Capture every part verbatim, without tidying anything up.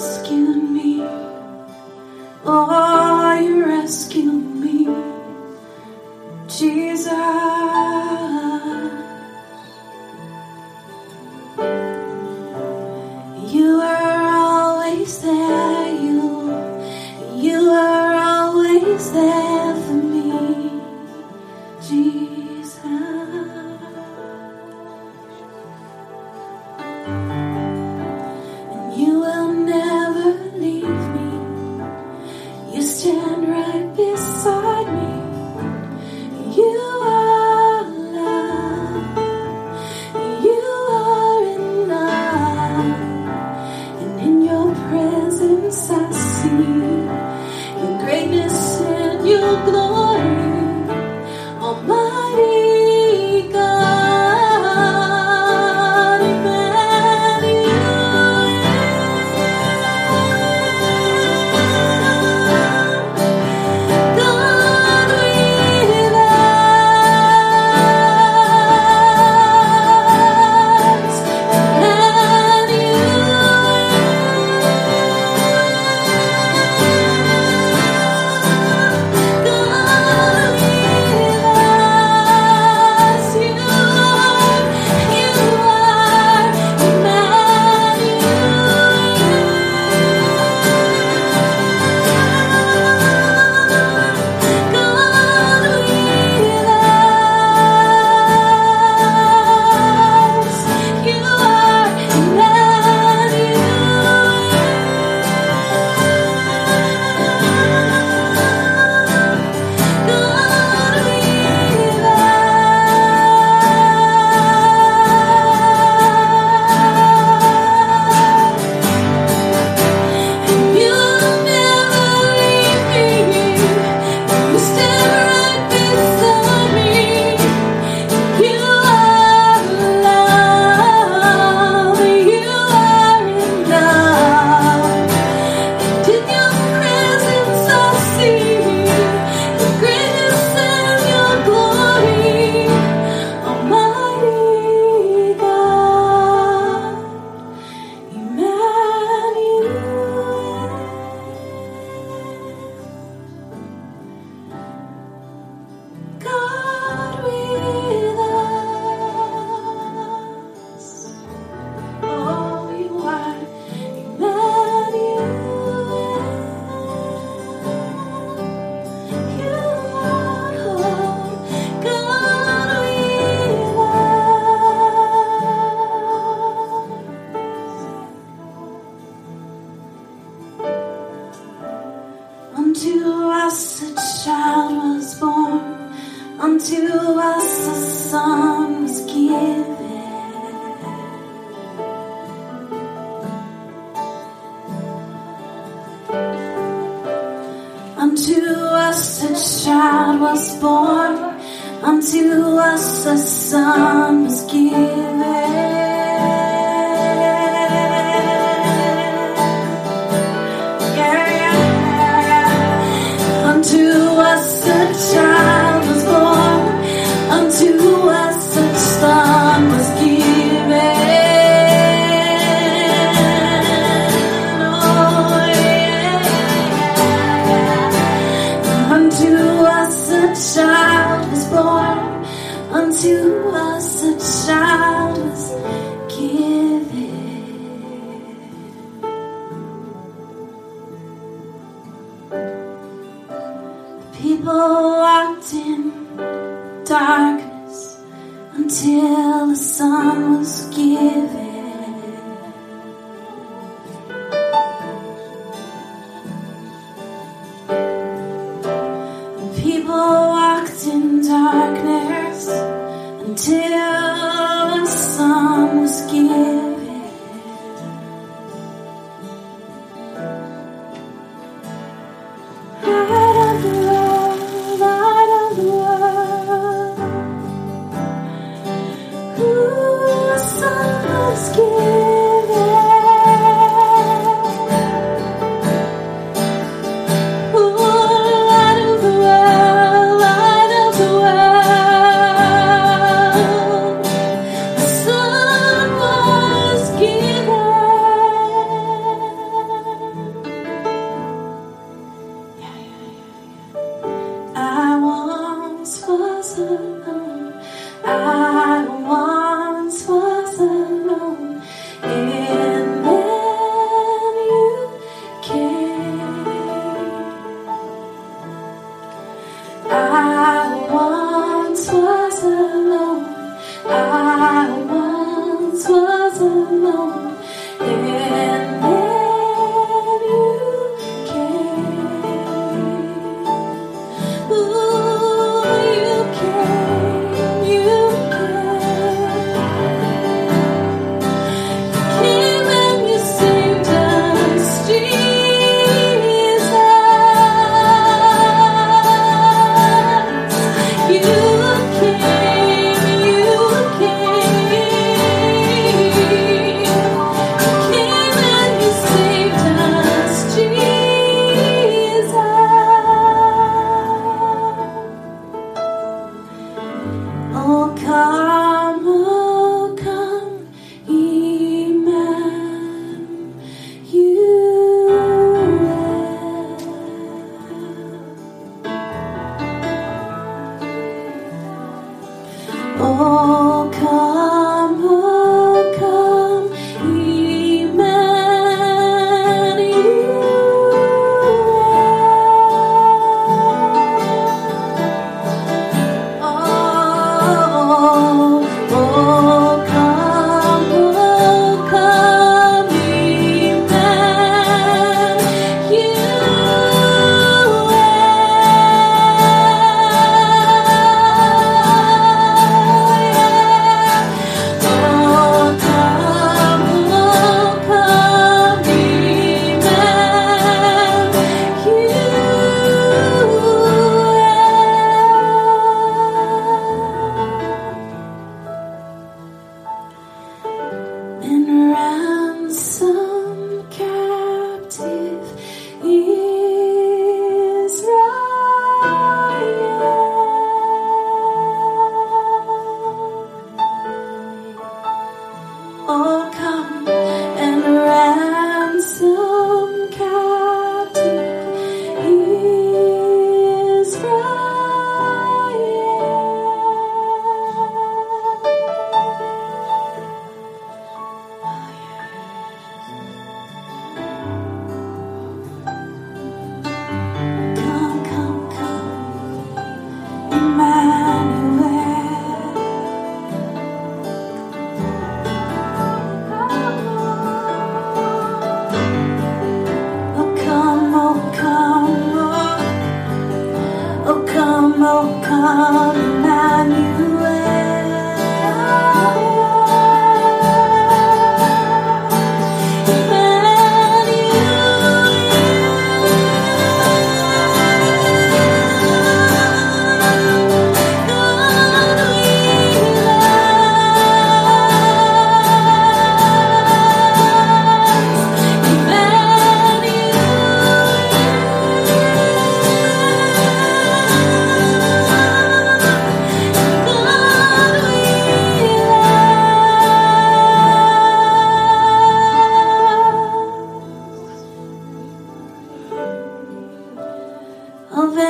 asking me? Oh, are you asking me, Jesus? You are always there, you, you are always there for me, Jesus. And you will never leave me, you stand right beside me, you are love, you are enough, and in your presence I see your greatness and your glory, Almighty. Unto us a child was born, unto us a son was given, unto us a child was born, unto us a son was given. To us a child was given, the people walked in darkness until the sun was given, the people walked in darkness until the sun was given. Light of the world, light of the world, ooh, the sun was given. all come and ransom captive Israel. Come, come, come, Emmanuel. Oh, come, Emmanuel.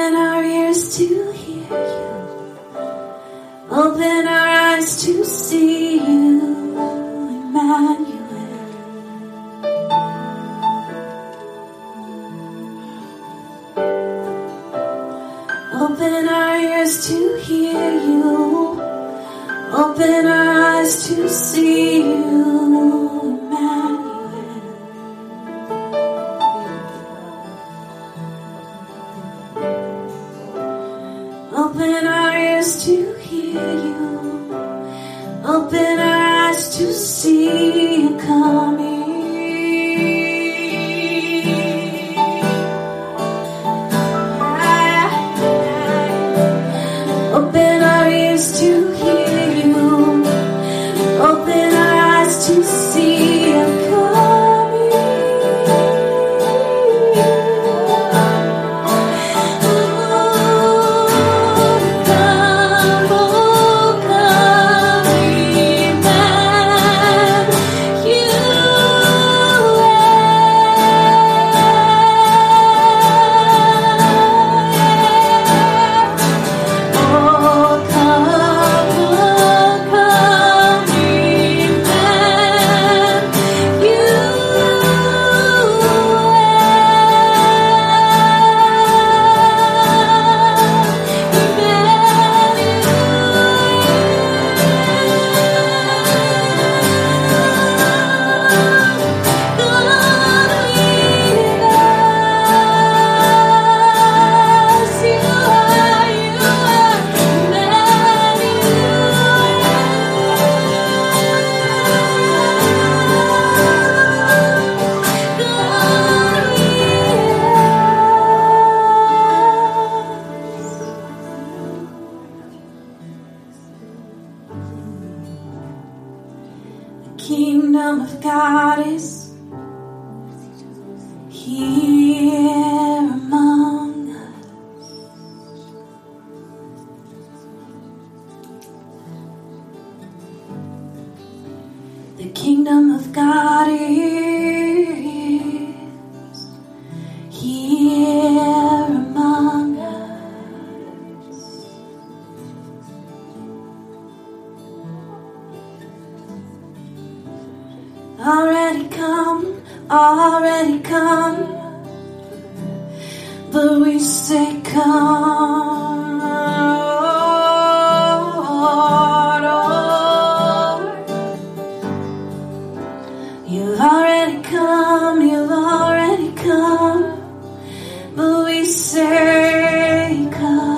Open our ears to hear you. Open our eyes to see you, Emmanuel. Open our ears to hear you. Open our eyes to see you, Emmanuel. Open our ears to hear you. Open our eyes to see you coming. Open our ears to hear you. Open our eyes to see you coming. Kingdom of God is here among us. The kingdom of God is here. Already come, already come, but we say come, Lord, oh. You've already come, you've already come, but we say come.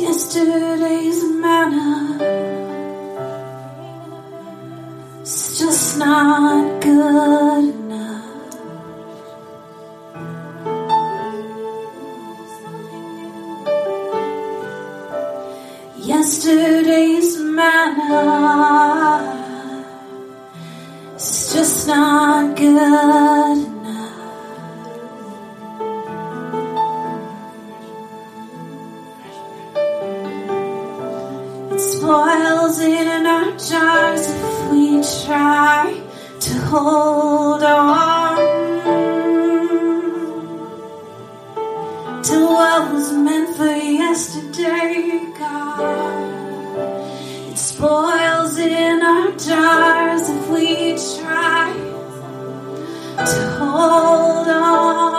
Yesterday's manna is just not good enough. Yesterday's manna is just not good enough. Spoils in our jars if we try to hold on to what was meant for yesterday, God. It spoils in our jars if we try to hold on.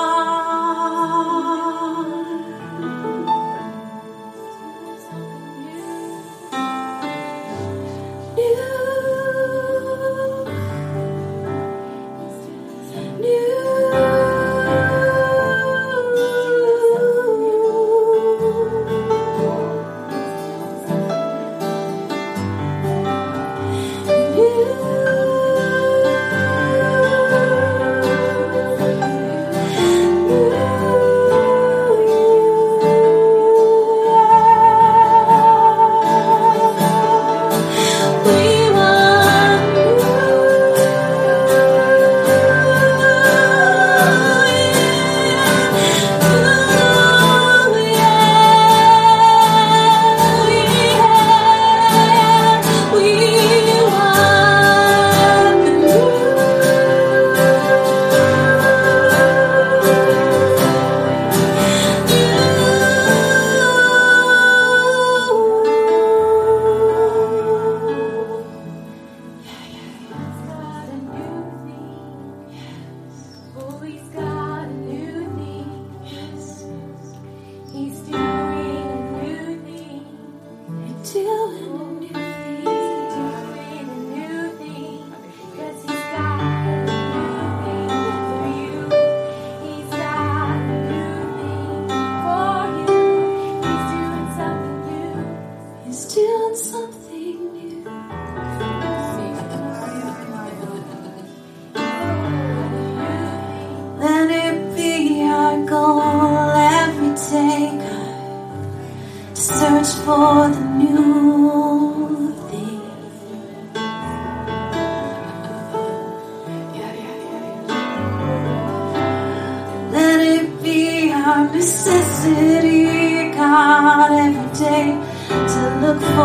Necessity, God, every day to look for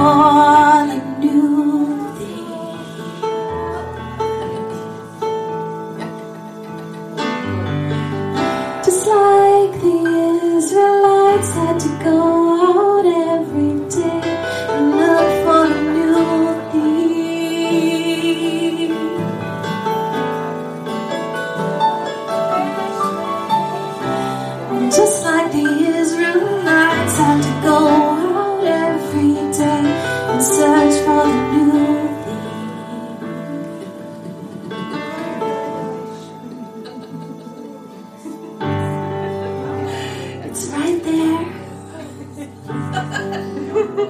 the new thing. Just like the Israelites had to go out every day and look for the new thing. And just like it's right there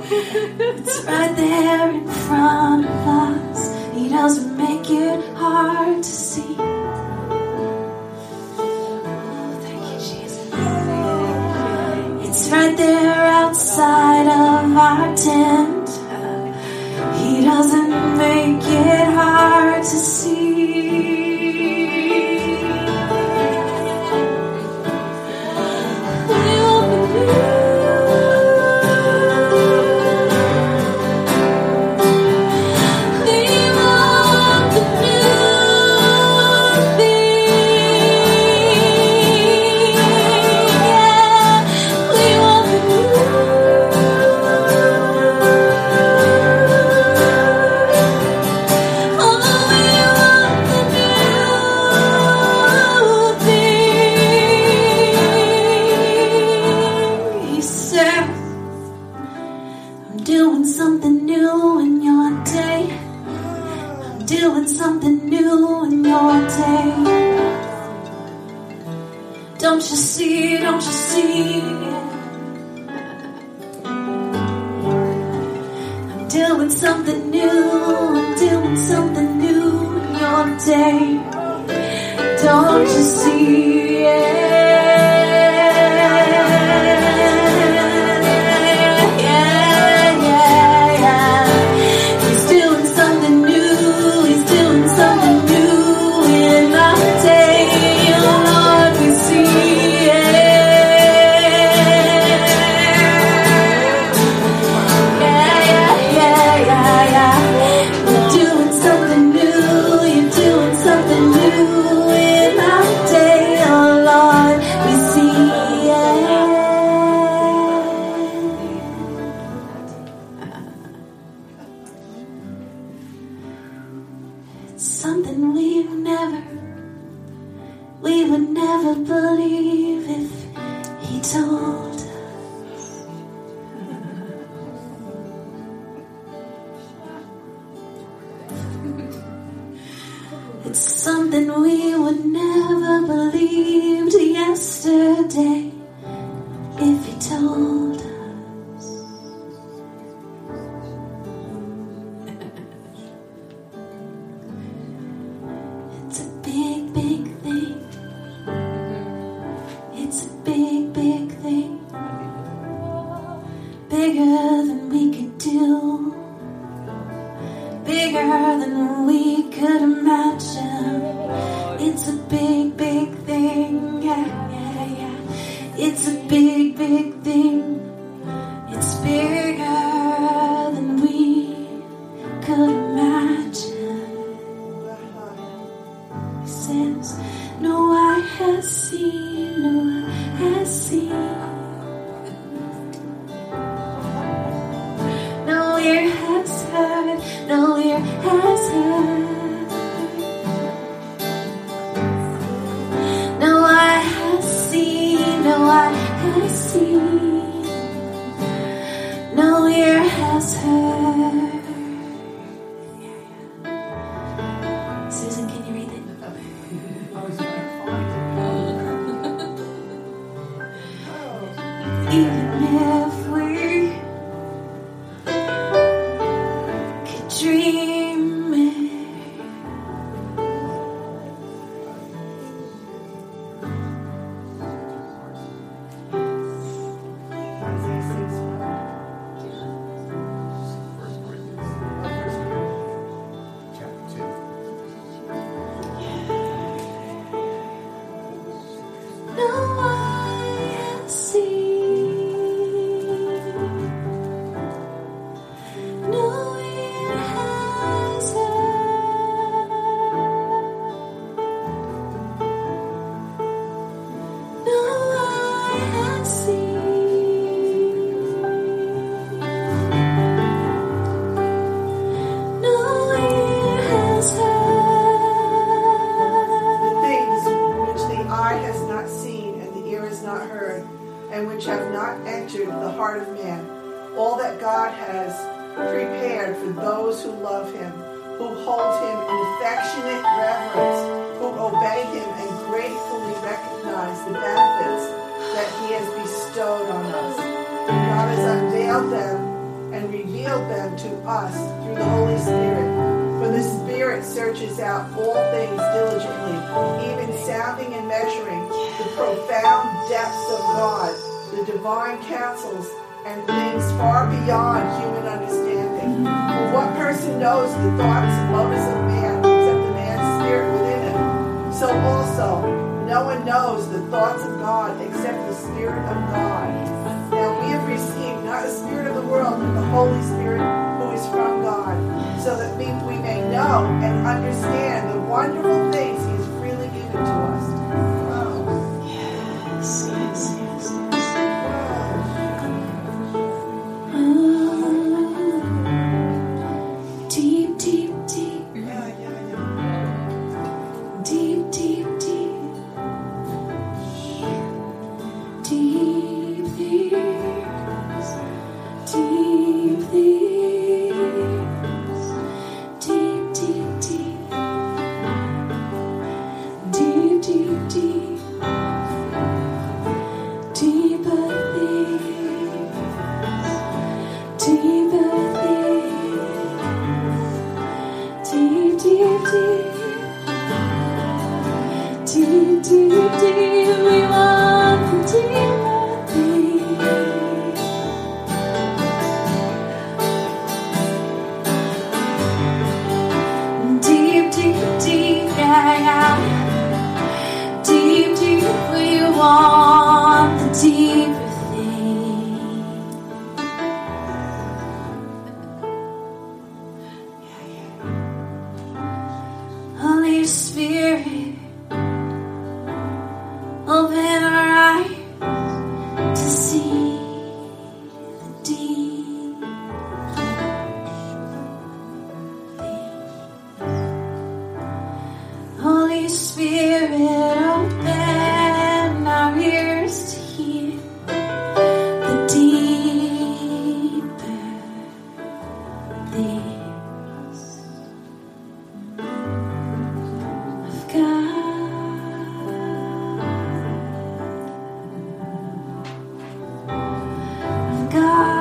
in front of us. He doesn't make it hard to see. Oh, thank you, Jesus. It's right there outside of our tent. He doesn't make it hard to see. doing something new in your day. Don't you see, don't you see? I'm doing something new, I'm doing something new in your day. Don't you see, yeah. Deep, deep, deep. crying out deep, deep where you want the deeper thing. Yeah, yeah. Holy Spirit, open our eyes to see. Spirit, open our ears to hear the deeper things of God, of God.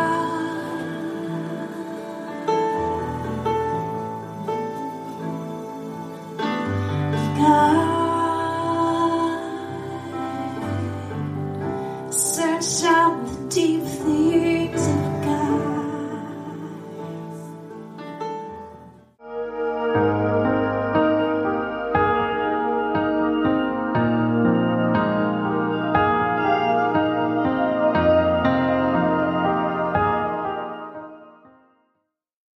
Search out the deep things.